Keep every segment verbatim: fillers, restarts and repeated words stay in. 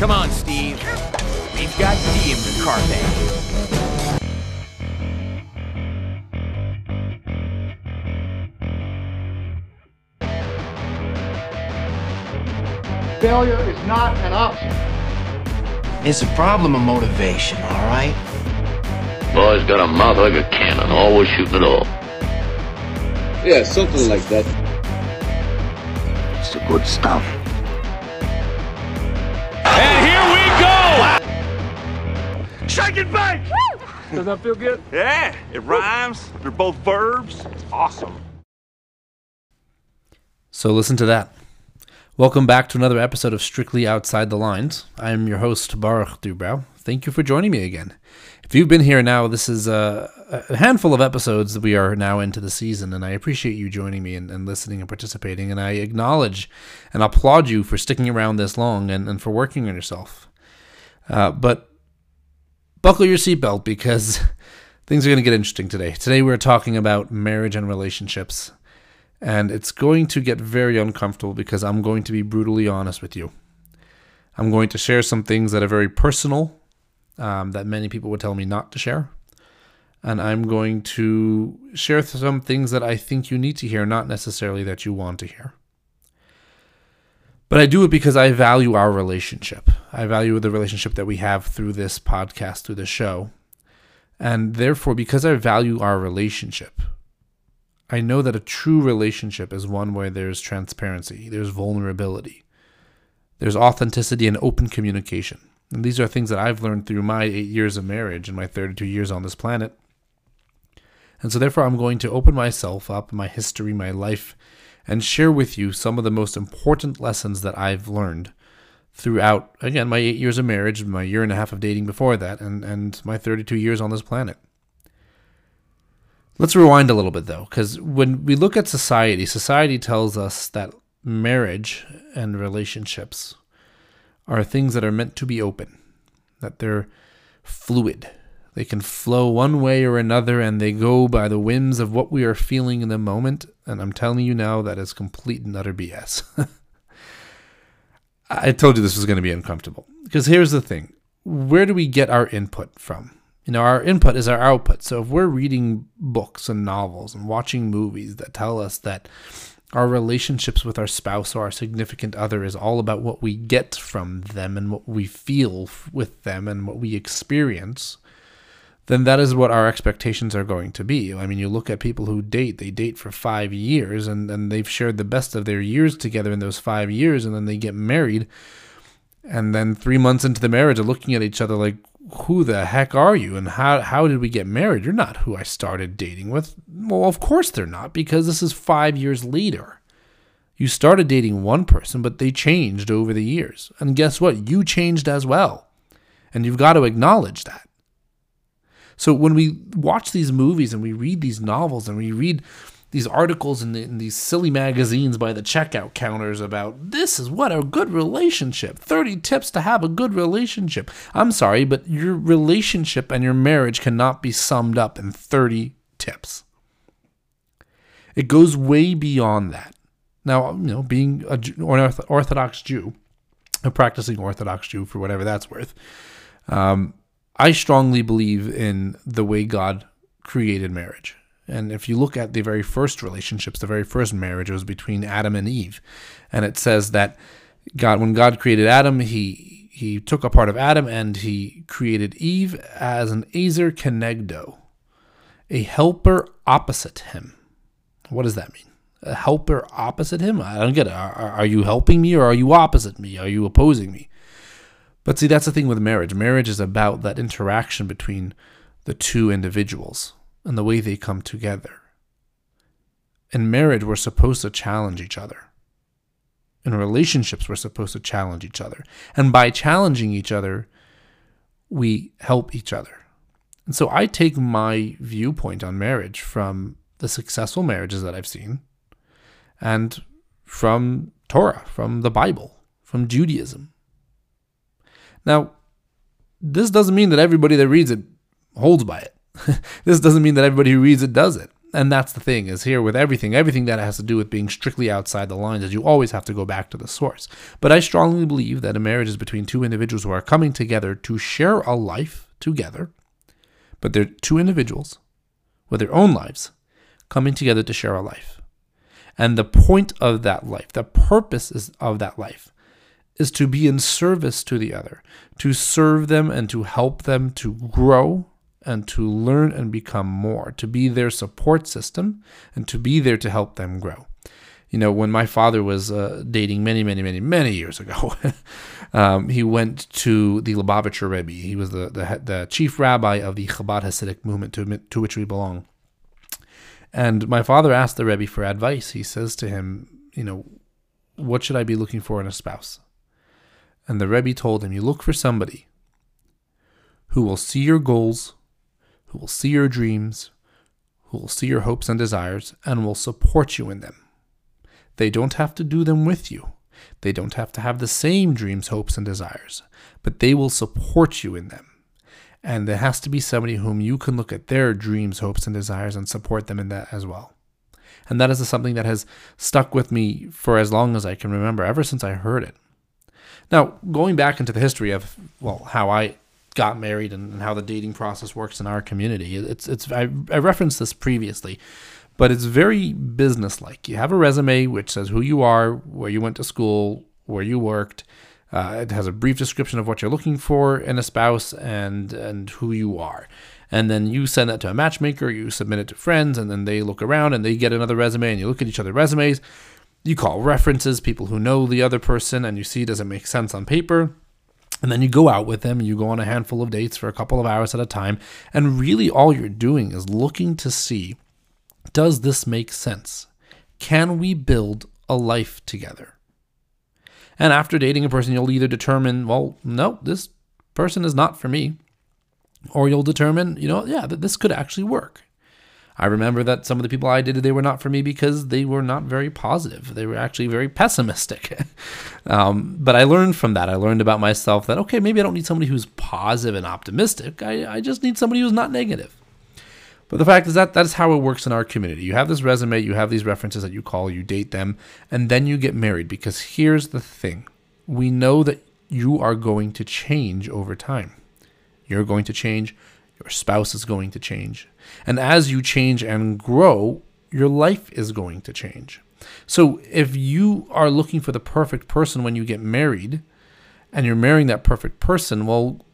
Come on, Steve. We've got D in the carpet. Failure is not an option. It's a problem of motivation, all right? Boy's got a mouth like a cannon, always shooting it all. Yeah, something like that. It's the good stuff. And here we go! Shake it back! Does that feel good? Yeah, it rhymes. They're both verbs. It's awesome. So listen to that. Welcome back to another episode of Strictly Outside the Lines. I am your host, Baruch Dubrow. Thank you for joining me again. If you've been here now, this is a, a handful of episodes that we are now into the season, and I appreciate you joining me and, and listening and participating, and I acknowledge and applaud you for sticking around this long and, and for working on yourself. Uh, but buckle your seatbelt because things are going to get interesting today. Today we're talking about marriage and relationships. And it's going to get very uncomfortable because I'm going to be brutally honest with you. I'm going to share some things that are very personal, um, that many people would tell me not to share. And I'm going to share some things that I think you need to hear, not necessarily that you want to hear. But I do it because I value our relationship. I value the relationship that we have through this podcast, through this show. And therefore, because I value our relationship, I know that a true relationship is one where there's transparency, there's vulnerability, there's authenticity and open communication. And these are things that I've learned through my eight years of marriage and my thirty-two years on this planet. And so therefore, I'm going to open myself up, my history, my life, and share with you some of the most important lessons that I've learned throughout, again, my eight years of marriage, my year and a half of dating before that, and, and my thirty-two years on this planet. Let's rewind a little bit, though, because when we look at society, society tells us that marriage and relationships are things that are meant to be open, that they're fluid. They can flow one way or another, and they go by the whims of what we are feeling in the moment, and I'm telling you now that is complete and utter B S. I told you this was going to be uncomfortable, because here's the thing. Where do we get our input from? You know, our input is our output. So if we're reading books and novels and watching movies that tell us that our relationships with our spouse or our significant other is all about what we get from them and what we feel with them and what we experience, then that is what our expectations are going to be. I mean, you look at people who date, they date for five years and, and they've shared the best of their years together in those five years and then they get married. And then three months into the marriage are looking at each other like, who the heck are you? And how how did we get married? You're not who I started dating with. Well, of course they're not, because this is five years later. You started dating one person, but they changed over the years. And guess what? You changed as well. And you've got to acknowledge that. So when we watch these movies and we read these novels and we read these articles in, the, in these silly magazines by the checkout counters about this is what a good relationship, thirty tips to have a good relationship. I'm sorry, but your relationship and your marriage cannot be summed up in thirty tips. It goes way beyond that. Now, you know, being a, an Orthodox Jew, a practicing Orthodox Jew for whatever that's worth, um, I strongly believe in the way God created marriage. And if you look at the very first relationships, the very first marriage was between Adam and Eve. And it says that God, when God created Adam, he he took a part of Adam and he created Eve as an aser kenegdo, a helper opposite him. What does that mean? A helper opposite him? I don't get it. Are, are you helping me or are you opposite me? Are you opposing me? But see, that's the thing with marriage. Marriage is about that interaction between the two individuals and the way they come together. In marriage, we're supposed to challenge each other. In relationships, we're supposed to challenge each other. And by challenging each other, we help each other. And so I take my viewpoint on marriage from the successful marriages that I've seen and from Torah, from the Bible, from Judaism. Now, this doesn't mean that everybody that reads it holds by it. This doesn't mean that everybody who reads it does it. And that's the thing, is here with everything, everything that has to do with being strictly outside the lines, is you always have to go back to the source. But I strongly believe that a marriage is between two individuals who are coming together to share a life together, but they're two individuals with their own lives coming together to share a life. And the point of that life, the purpose is of that life, is to be in service to the other, to serve them and to help them to grow and to learn and become more, to be their support system and to be there to help them grow. You know, when my father was uh, dating many, many, many, many years ago, um, he went to the Lubavitcher Rebbe. He was the, the the chief rabbi of the Chabad Hasidic movement to, to which we belong. And my father asked the Rebbe for advice. He says to him, you know, what should I be looking for in a spouse? And the Rebbe told him, you look for somebody who will see your goals, who will see your dreams, who will see your hopes and desires, and will support you in them. They don't have to do them with you. They don't have to have the same dreams, hopes, and desires, but they will support you in them. And there has to be somebody whom you can look at their dreams, hopes, and desires and support them in that as well. And that is something that has stuck with me for as long as I can remember, ever since I heard it. Now, going back into the history of, well, how I got married and how the dating process works in our community. It's it's I, I referenced this previously, but it's very businesslike. You have a resume which says who you are, where you went to school, where you worked. Uh, it has a brief description of what you're looking for in a spouse and and who you are. And then you send that to a matchmaker, you submit it to friends, and then they look around and they get another resume and you look at each other's resumes. You call references, people who know the other person, and you see does it make sense on paper. And then you go out with them, and you go on a handful of dates for a couple of hours at a time, and really all you're doing is looking to see, does this make sense? Can we build a life together? And after dating a person, you'll either determine, well, no, this person is not for me, or you'll determine, you know, yeah, this could actually work. I remember that some of the people I dated, they were not for me because they were not very positive. They were actually very pessimistic. um, but I learned from that. I learned about myself that, okay, maybe I don't need somebody who's positive and optimistic. I, I just need somebody who's not negative. But the fact is that that is how it works in our community. You have this resume, you have these references that you call, you date them, and then you get married. Because here's the thing. We know that you are going to change over time. You're going to change. Your spouse is going to change. And as you change and grow, your life is going to change. So if you are looking for the perfect person when you get married, and you're marrying that perfect person, well,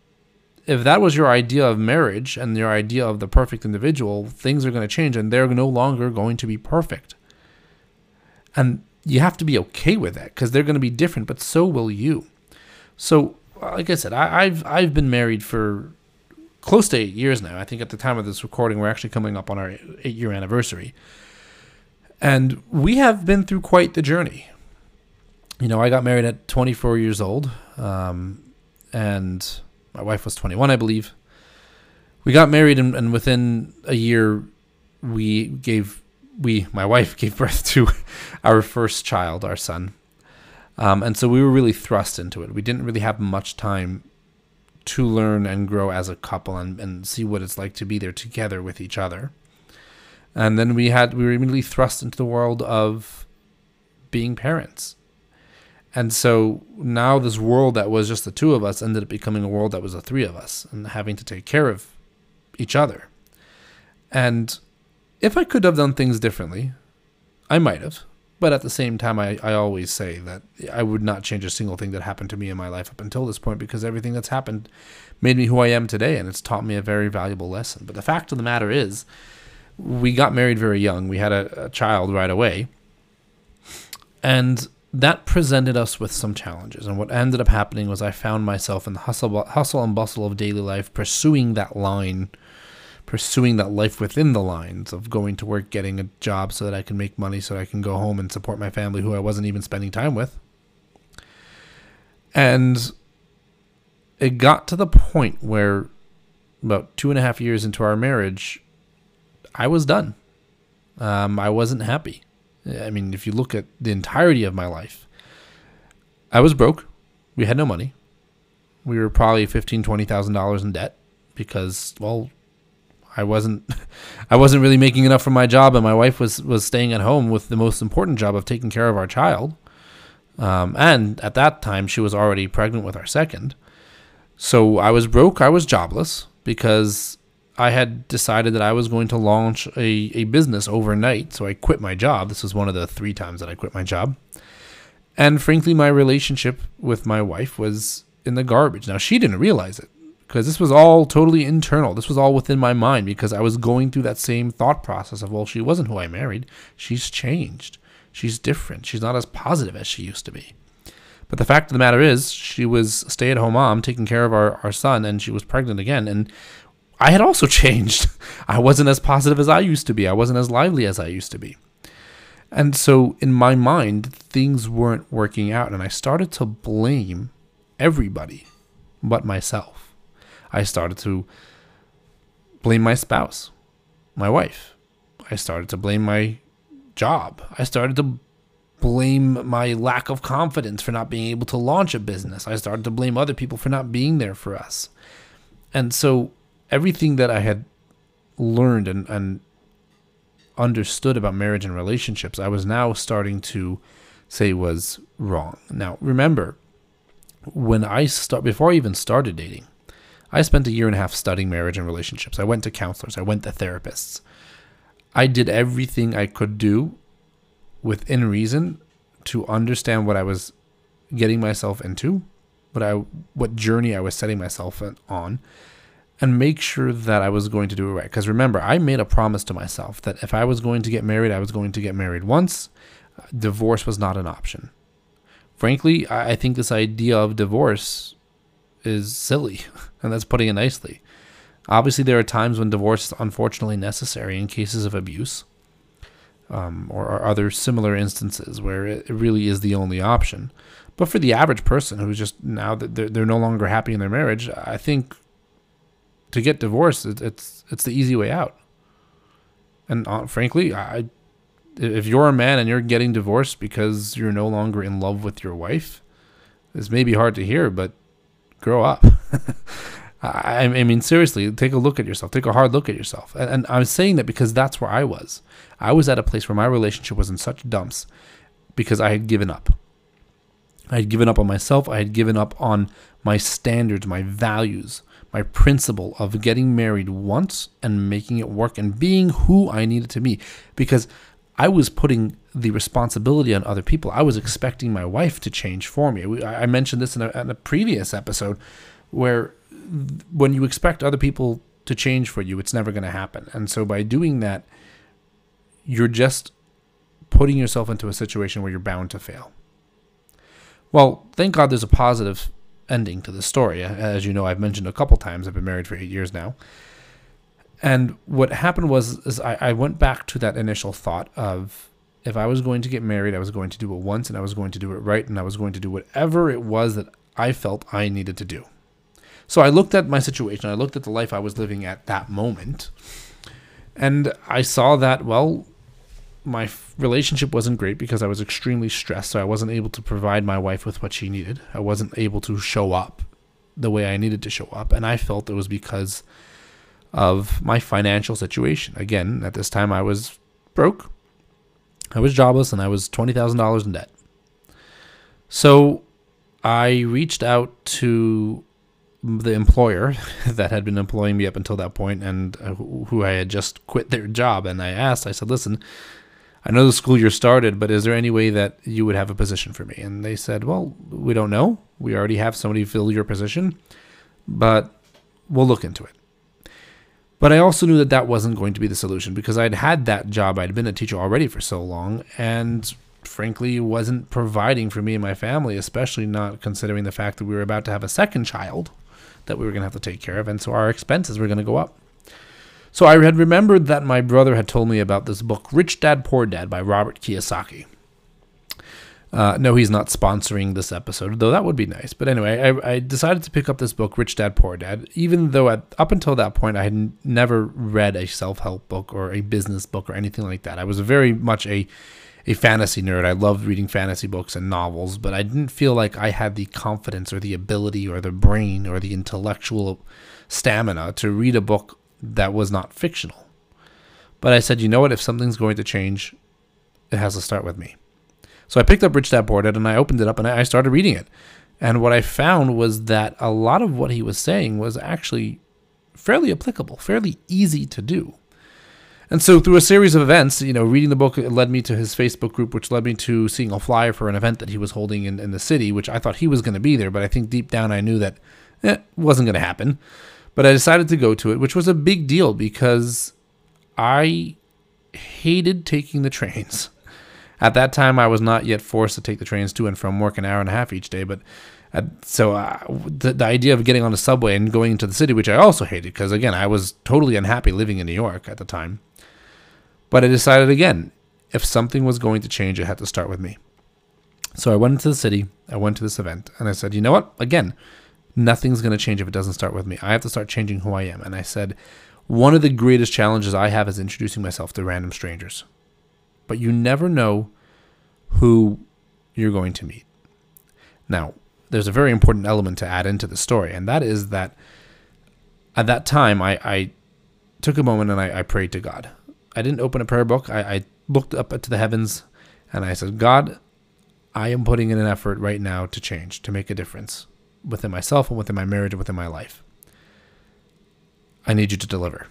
if that was your idea of marriage and your idea of the perfect individual, things are going to change and they're no longer going to be perfect. And you have to be okay with that because they're going to be different, but so will you. So like I said, I, I've I've been married for close to eight years now. I think at the time of this recording, we're actually coming up on our eight-year anniversary. And we have been through quite the journey. You know, I got married at twenty-four years old, um, and my wife was twenty-one, I believe. We got married, and, and within a year, we gave, we, my wife gave birth to our first child, our son. Um, and so we were really thrust into it. We didn't really have much time to learn and grow as a couple and, and see what it's like to be there together with each other. And then we had we were immediately thrust into the world of being parents. And so now this world that was just the two of us ended up becoming a world that was the three of us and having to take care of each other. And if I could have done things differently, I might have. But at the same time, I, I always say that I would not change a single thing that happened to me in my life up until this point because everything that's happened made me who I am today, and it's taught me a very valuable lesson. But the fact of the matter is, we got married very young. We had a, a child right away, and that presented us with some challenges. And what ended up happening was I found myself in the hustle, hustle and bustle of daily life, pursuing that line pursuing that life within the lines of going to work, getting a job so that I can make money, so that I can go home and support my family who I wasn't even spending time with. And it got to the point where about two and a half years into our marriage, I was done. Um, I wasn't happy. I mean, if you look at the entirety of my life, I was broke. We had no money. We were probably fifteen thousand dollars, twenty thousand dollars in debt because, well, I wasn't, I wasn't really making enough for my job, and my wife was was staying at home with the most important job of taking care of our child. Um, and at that time, she was already pregnant with our second. So I was broke. I was jobless because I had decided that I was going to launch a, a business overnight. So I quit my job. This was one of the three times that I quit my job. And frankly, my relationship with my wife was in the garbage. Now, she didn't realize it because this was all totally internal. This was all within my mind because I was going through that same thought process of, well, she wasn't who I married. She's changed. She's different. She's not as positive as she used to be. But the fact of the matter is, she was a stay-at-home mom taking care of our, our son, and she was pregnant again. And I had also changed. I wasn't as positive as I used to be. I wasn't as lively as I used to be. And so in my mind, things weren't working out. And I started to blame everybody but myself. I started to blame my spouse, my wife. I started to blame my job. I started to blame my lack of confidence for not being able to launch a business. I started to blame other people for not being there for us. And so everything that I had learned and, and understood about marriage and relationships, I was now starting to say was wrong. Now, remember, when I start, before I even started dating, I spent a year and a half studying marriage and relationships. I went to counselors. I went to therapists. I did everything I could do within reason to understand what I was getting myself into, what I, what journey I was setting myself on, and make sure that I was going to do it right. Because remember, I made a promise to myself that if I was going to get married, I was going to get married once. Divorce was not an option. Frankly, I think this idea of divorce is silly, and that's putting it nicely. Obviously, there are times when divorce is unfortunately necessary in cases of abuse um, or, or other similar instances where it really is the only option. But for the average person who's just now that they're, they're no longer happy in their marriage, I think to get divorced, it, it's it's the easy way out. And uh, frankly, I, if you're a man and you're getting divorced because you're no longer in love with your wife, this may be hard to hear, but grow up. I mean, seriously, take a look at yourself. Take a hard look at yourself. And I'm saying that because that's where I was. I was at a place where my relationship was in such dumps because I had given up. I had given up on myself. I had given up on my standards, my values, my principle of getting married once and making it work and being who I needed to be. Because I was putting the responsibility on other people. I was expecting my wife to change for me. I mentioned this in a, in a previous episode where when you expect other people to change for you, it's never going to happen. And so by doing that, you're just putting yourself into a situation where you're bound to fail. Well, thank God there's a positive ending to this story. As you know, I've mentioned a couple times, I've been married for eight years now. And what happened was is I, I went back to that initial thought of if I was going to get married, I was going to do it once and I was going to do it right. And I was going to do whatever it was that I felt I needed to do. So I looked at my situation, I looked at the life I was living at that moment, and I saw that, well, my relationship wasn't great because I was extremely stressed, so I wasn't able to provide my wife with what she needed. I wasn't able to show up the way I needed to show up, and I felt it was because of my financial situation. Again, at this time I was broke, I was jobless, and I was twenty thousand dollars in debt. So I reached out to the employer that had been employing me up until that point and who I had just quit their job. And I asked, I said, listen, I know the school year started, but is there any way that you would have a position for me? And they said, well, we don't know. We already have somebody fill your position, but we'll look into it. But I also knew that that wasn't going to be the solution because I'd had that job. I'd been a teacher already for so long. And frankly, it wasn't providing for me and my family, especially not considering the fact that we were about to have a second child that we were going to have to take care of, and so our expenses were going to go up. So I had remembered that my brother had told me about this book, Rich Dad, Poor Dad by Robert Kiyosaki. Uh, no, he's not sponsoring this episode, though that would be nice. But anyway, I, I decided to pick up this book, Rich Dad, Poor Dad, even though at, up until that point, I had n- never read a self-help book or a business book or anything like that. I was very much a, a fantasy nerd. I loved reading fantasy books and novels, but I didn't feel like I had the confidence or the ability or the brain or the intellectual stamina to read a book that was not fictional. But I said, you know what? If something's going to change, it has to start with me. So I picked up Rich Dad Poor Dad and I opened it up and I started reading it. And what I found was that a lot of what he was saying was actually fairly applicable, fairly easy to do. And so through a series of events, you know, reading the book led me to his Facebook group, which led me to seeing a flyer for an event that he was holding in, in the city, which I thought he was going to be there. But I think deep down I knew that it wasn't going to happen. But I decided to go to it, which was a big deal because I hated taking the trains. At that time, I was not yet forced to take the trains to and from work an hour and a half each day. But I, so uh, the, the idea of getting on the subway and going into the city, which I also hated, because, again, I was totally unhappy living in New York at the time. But I decided, again, if something was going to change, it had to start with me. So I went into the city. I went to this event. And I said, you know what? Again, nothing's going to change if it doesn't start with me. I have to start changing who I am. And I said, one of the greatest challenges I have is introducing myself to random strangers. But you never know who you're going to meet. Now, there's a very important element to add into the story, and that is that at that time, I, I took a moment and I, I prayed to God. I didn't open a prayer book. I, I looked up to the heavens, and I said, God, I am putting in an effort right now to change, to make a difference within myself and within my marriage and within my life. I need you to deliver.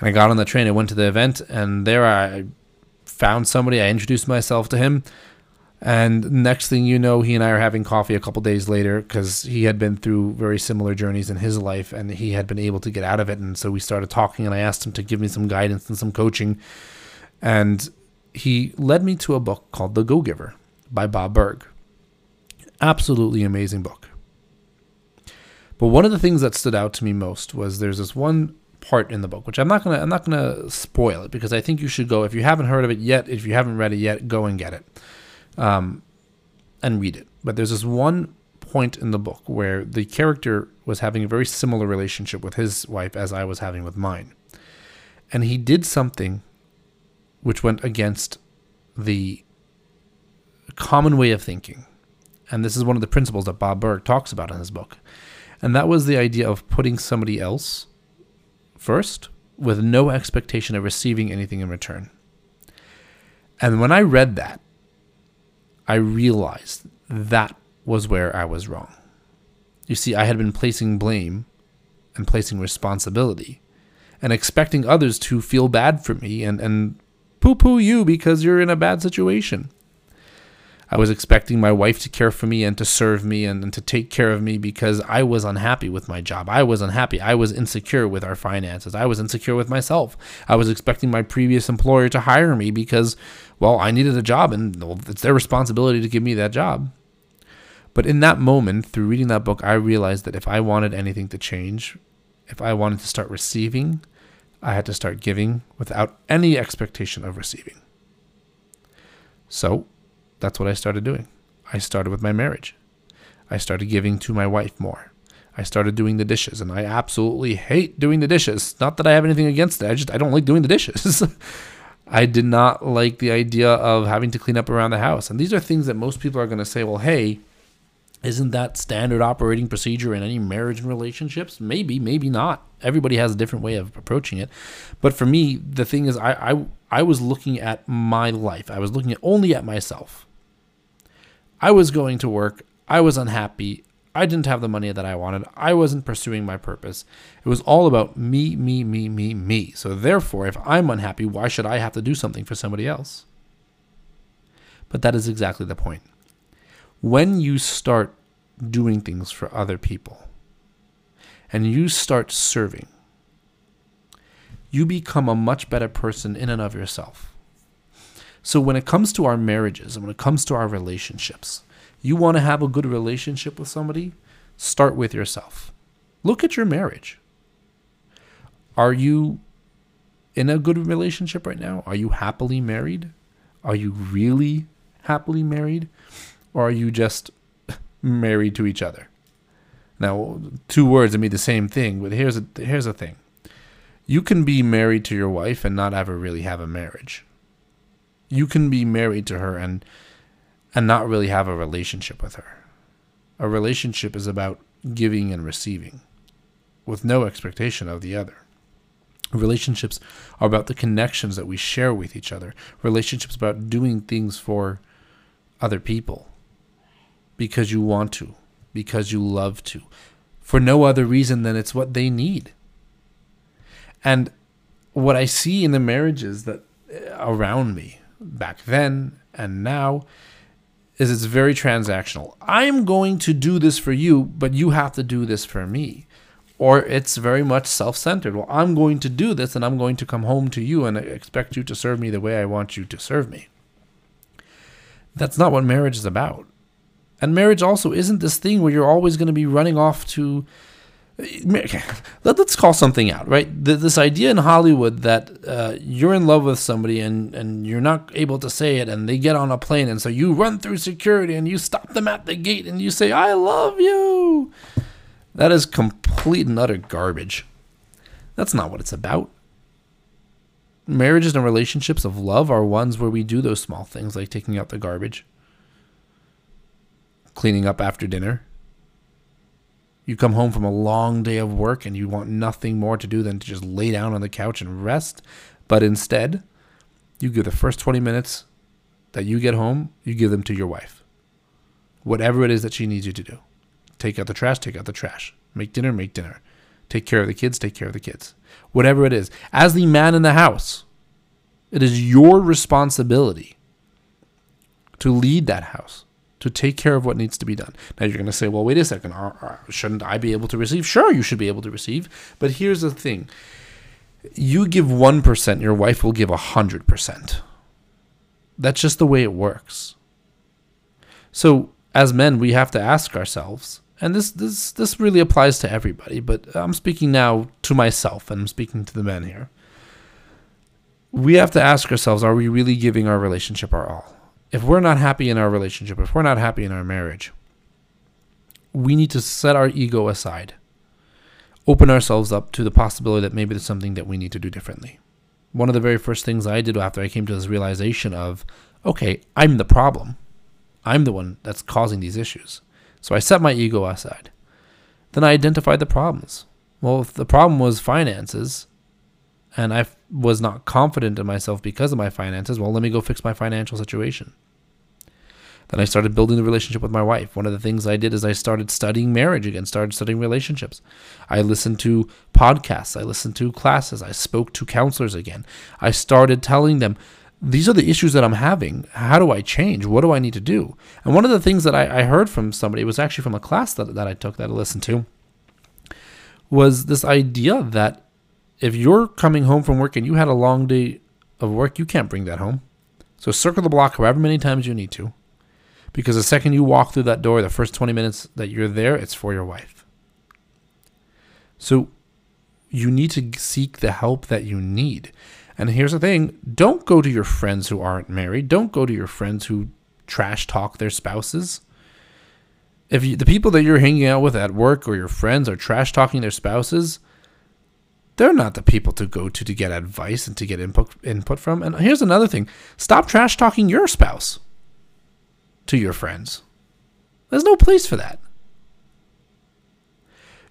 And I got on the train, I went to the event, and there I found somebody, I introduced myself to him, and next thing you know, he and I are having coffee a couple days later, because he had been through very similar journeys in his life, and he had been able to get out of it, and so we started talking, and I asked him to give me some guidance and some coaching, and he led me to a book called The Go-Giver by Bob Berg. Absolutely amazing book. But one of the things that stood out to me most was there's this one part in the book, which I'm not gonna I'm not gonna spoil it, because I think you should go, if you haven't heard of it yet, if you haven't read it yet, go and get it, um, and read it. But there's this one point in the book where the character was having a very similar relationship with his wife as I was having with mine, and he did something which went against the common way of thinking, and this is one of the principles that Bob Berg talks about in his book, and that was the idea of putting somebody else first, with no expectation of receiving anything in return. And when I read that, I realized that was where I was wrong. You see, I had been placing blame and placing responsibility and expecting others to feel bad for me and, and poo-poo you because you're in a bad situation. I was expecting my wife to care for me and to serve me and, and to take care of me because I was unhappy with my job. I was unhappy. I was insecure with our finances. I was insecure with myself. I was expecting my previous employer to hire me because, well, I needed a job and well, it's their responsibility to give me that job. But in that moment, through reading that book, I realized that if I wanted anything to change, if I wanted to start receiving, I had to start giving without any expectation of receiving. So that's what I started doing. I started with my marriage. I started giving to my wife more. I started doing the dishes, and I absolutely hate doing the dishes. Not that I have anything against it. I just I don't like doing the dishes. I did not like the idea of having to clean up around the house. And these are things that most people are going to say, well, hey, isn't that standard operating procedure in any marriage and relationships? Maybe, maybe not. Everybody has a different way of approaching it. But for me, the thing is I I, I was looking at my life. I was looking at only at myself. I was going to work, I was unhappy, I didn't have the money that I wanted, I wasn't pursuing my purpose. It was all about me, me, me, me, me. So therefore, if I'm unhappy, why should I have to do something for somebody else? But that is exactly the point. When you start doing things for other people, and you start serving, you become a much better person in and of yourself. So when it comes to our marriages and when it comes to our relationships, you want to have a good relationship with somebody? Start with yourself. Look at your marriage. Are you in a good relationship right now? Are you happily married? Are you really happily married? Or are you just married to each other? Now, two words that mean the same thing, but here's a, here's a thing. You can be married to your wife and not ever really have a marriage. You can be married to her and and not really have a relationship with her. A relationship is about giving and receiving with no expectation of the other. Relationships are about the connections that we share with each other. Relationships about doing things for other people because you want to, because you love to, for no other reason than it's what they need. And what I see in the marriages that around me back then and now is it's very transactional. I'm going to do this for you, but you have to do this for me. Or it's very much self-centered. Well, I'm going to do this, and I'm going to come home to you and expect you to serve me the way I want you to serve me. That's not what marriage is about. And marriage also isn't this thing where you're always going to be running off to... Let's call something out, right? This idea in Hollywood that uh, you're in love with somebody and, and you're not able to say it, and they get on a plane, and so you run through security and you stop them at the gate and you say, I love you. That is complete and utter garbage. That's not what it's about. Marriages and relationships of love are ones where we do those small things like taking out the garbage, cleaning up after dinner. You come home from a long day of work and you want nothing more to do than to just lay down on the couch and rest. But instead, you give the first twenty minutes that you get home, you give them to your wife. Whatever it is that she needs you to do. Take out the trash, take out the trash. Make dinner, make dinner. Take care of the kids, take care of the kids. Whatever it is. As the man in the house, it is your responsibility to lead that house, to take care of what needs to be done. Now you're going to say, well, wait a second, shouldn't I be able to receive? Sure, you should be able to receive, but here's the thing. You give one percent, your wife will give one hundred percent. That's just the way it works. So as men, we have to ask ourselves, and this this this really applies to everybody, but I'm speaking now to myself, and I'm speaking to the men here. We have to ask ourselves, are we really giving our relationship our all? If we're not happy in our relationship, if we're not happy in our marriage, we need to set our ego aside, open ourselves up to the possibility that maybe there's something that we need to do differently. One of the very first things I did after I came to this realization of, okay, I'm the problem. I'm the one that's causing these issues. So I set my ego aside. Then I identified the problems. Well, if the problem was finances, and I was not confident in myself because of my finances, well, let me go fix my financial situation. Then I started building the relationship with my wife. One of the things I did is I started studying marriage again, started studying relationships. I listened to podcasts. I listened to classes. I spoke to counselors again. I started telling them, these are the issues that I'm having. How do I change? What do I need to do? And one of the things that I, I heard from somebody, it was actually from a class that, that I took, that I listened to, was this idea that if you're coming home from work and you had a long day of work, you can't bring that home. So circle the block however many times you need to, because the second you walk through that door, the first twenty minutes that you're there, it's for your wife. So you need to seek the help that you need. And here's the thing, don't go to your friends who aren't married. Don't go to your friends who trash talk their spouses. If you, the people that you're hanging out with at work or your friends are trash talking their spouses, they're not the people to go to to get advice and to get input, input from. And here's another thing, stop trash talking your spouse to your friends. There's no place for that.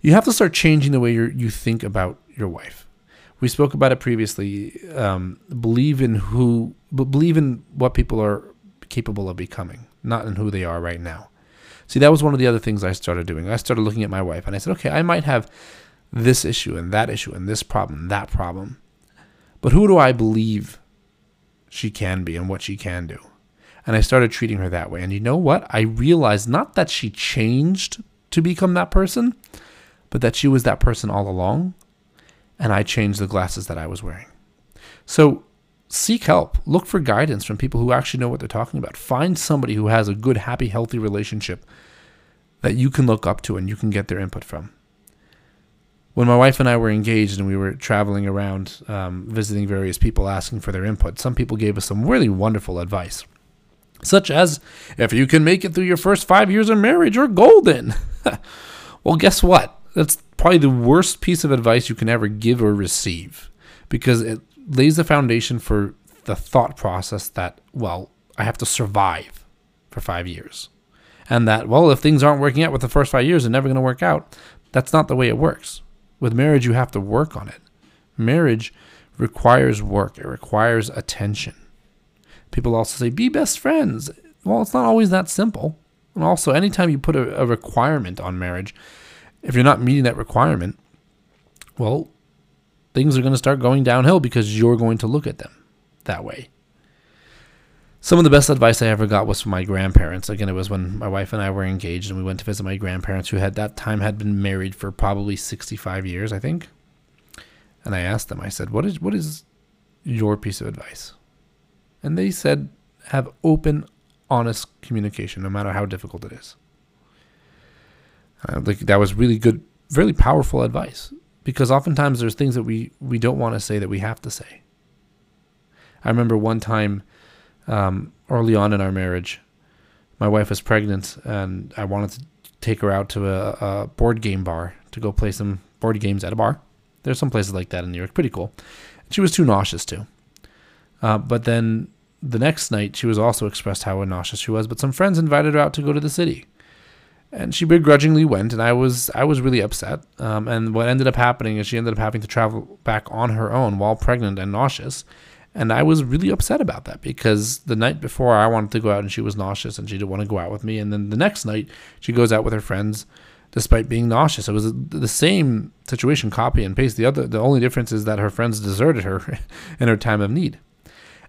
You have to start changing the way you you think about your wife. We spoke about it previously. Um, believe in who, believe in what people are capable of becoming, not in who they are right now. See, that was one of the other things I started doing. I started looking at my wife and I said, okay, I might have this issue and that issue and this problem, and that problem, but who do I believe she can be and what she can do? And I started treating her that way. And you know what? I realized not that she changed to become that person, but that she was that person all along. And I changed the glasses that I was wearing. So seek help. Look for guidance from people who actually know what they're talking about. Find somebody who has a good, happy, healthy relationship that you can look up to and you can get their input from. When my wife and I were engaged and we were traveling around, um, visiting various people, asking for their input, some people gave us some really wonderful advice, such as, if you can make it through your first five years of marriage, you're golden. Well, guess what? That's probably the worst piece of advice you can ever give or receive, because it lays the foundation for the thought process that, well, I have to survive for five years. And that, well, if things aren't working out with the first five years, they're never going to work out. That's not the way it works. With marriage, you have to work on it. Marriage requires work. It requires attention. People also say, be best friends. Well, it's not always that simple. And also, anytime you put a, a requirement on marriage, if you're not meeting that requirement, well, things are going to start going downhill because you're going to look at them that way. Some of the best advice I ever got was from my grandparents. Again, it was when my wife and I were engaged and we went to visit my grandparents, who at that time had been married for probably sixty-five years, I think. And I asked them, I said, what is, what is your piece of advice? And they said, have open, honest communication, no matter how difficult it is. Uh, like, that was really good, really powerful advice, because oftentimes there's things that we, we don't want to say that we have to say. I remember one time um, early on in our marriage, my wife was pregnant and I wanted to take her out to a, a board game bar to go play some board games at a bar. There's some places like that in New York. Pretty cool. She was too nauseous too. Uh, but then the next night she was also expressed how nauseous she was, but some friends invited her out to go to the city. And she begrudgingly went, and I was I was really upset. Um, and what ended up happening is she ended up having to travel back on her own while pregnant and nauseous. And I was really upset about that, because the night before I wanted to go out and she was nauseous and she didn't want to go out with me. And then the next night she goes out with her friends despite being nauseous. It was the same situation, copy and paste. The other, the only difference is that her friends deserted her in her time of need.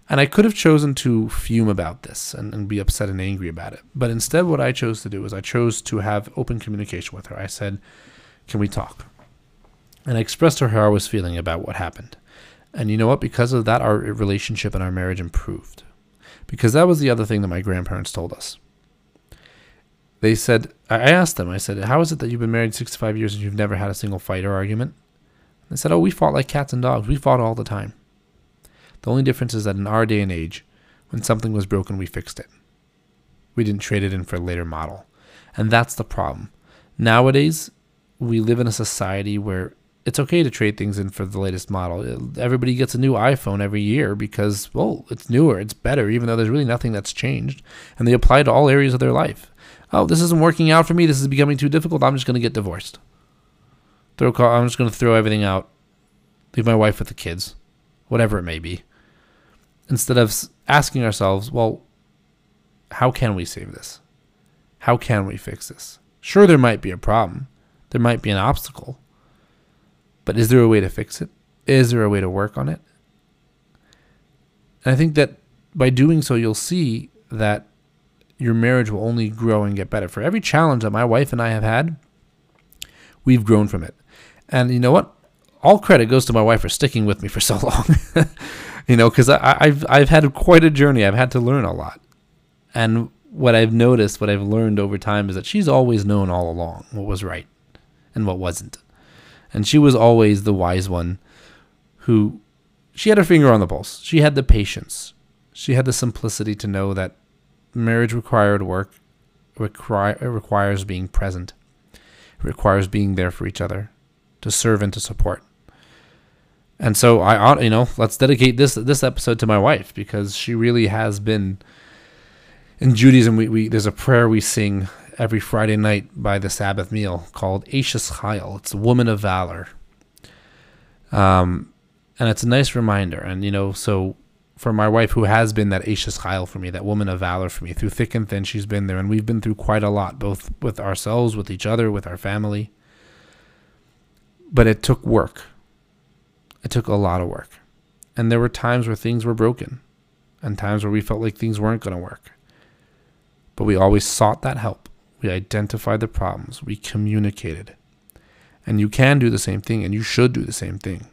And I could have chosen to fume about this and, and be upset and angry about it. But instead, what I chose to do is I chose to have open communication with her. I said, can we talk? And I expressed to her how I was feeling about what happened. And you know what? Because of that, our relationship and our marriage improved. Because that was the other thing that my grandparents told us. They said, I asked them, I said, how is it that you've been married sixty-five years and you've never had a single fight or argument? And they said, oh, we fought like cats and dogs. We fought all the time. The only difference is that in our day and age, when something was broken, we fixed it. We didn't trade it in for a later model. And that's the problem. Nowadays, we live in a society where it's okay to trade things in for the latest model. Everybody gets a new iPhone every year because, well, it's newer, it's better, even though there's really nothing that's changed. And they apply to all areas of their life. Oh, this isn't working out for me. This is becoming too difficult. I'm just going to get divorced. Throw, I'm just going to throw everything out. Leave my wife with the kids, whatever it may be. Instead of asking ourselves, well, how can we save this? How can we fix this? Sure, there might be a problem. There might be an obstacle. But is there a way to fix it? Is there a way to work on it? And I think that by doing so, you'll see that your marriage will only grow and get better. For every challenge that my wife and I have had, we've grown from it. And you know what? All credit goes to my wife for sticking with me for so long. You know, because I've I've had quite a journey. I've had to learn a lot. And what I've noticed, what I've learned over time, is that she's always known all along what was right and what wasn't. And she was always the wise one who, she had her finger on the pulse. She had the patience. She had the simplicity to know that marriage required work, require, requires being present, requires being there for each other, to serve and to support. And so I ought, you know, let's dedicate this this episode to my wife, because she really has been. In Judaism, we, we there's a prayer we sing every Friday night by the Sabbath meal called Aishas Chayil. It's the woman of valor. Um, and it's a nice reminder. And you know, so for my wife, who has been that Aishas Chayil for me, that woman of valor for me, through thick and thin, she's been there, and we've been through quite a lot, both with ourselves, with each other, with our family. But it took work. It took a lot of work. And there were times where things were broken and times where we felt like things weren't going to work. But we always sought that help. We identified the problems. We communicated. And you can do the same thing, and you should do the same thing.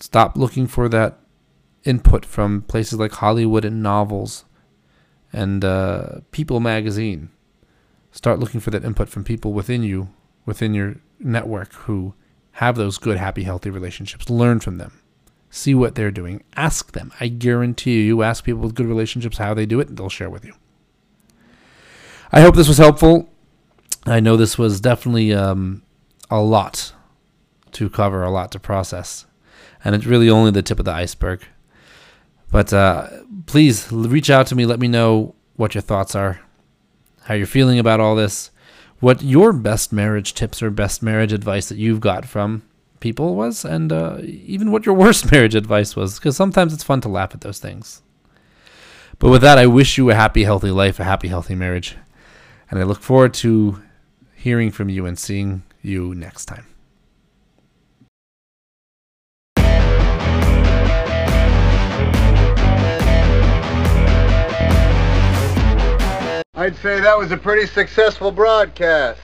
Stop looking for that input from places like Hollywood and novels and uh, People magazine. Start looking for that input from people within you, within your network, who have those good, happy, healthy relationships. Learn from them. See what they're doing. Ask them. I guarantee you, you ask people with good relationships how they do it, and they'll share with you. I hope this was helpful. I know this was definitely um, a lot to cover, a lot to process. And it's really only the tip of the iceberg. But uh, please reach out to me. Let me know what your thoughts are, how you're feeling about all this. What your best marriage tips or best marriage advice that you've got from people was, and uh, even what your worst marriage advice was, because sometimes it's fun to laugh at those things. But with that, I wish you a happy, healthy life, a happy, healthy marriage. And I look forward to hearing from you and seeing you next time. I'd say that was a pretty successful broadcast.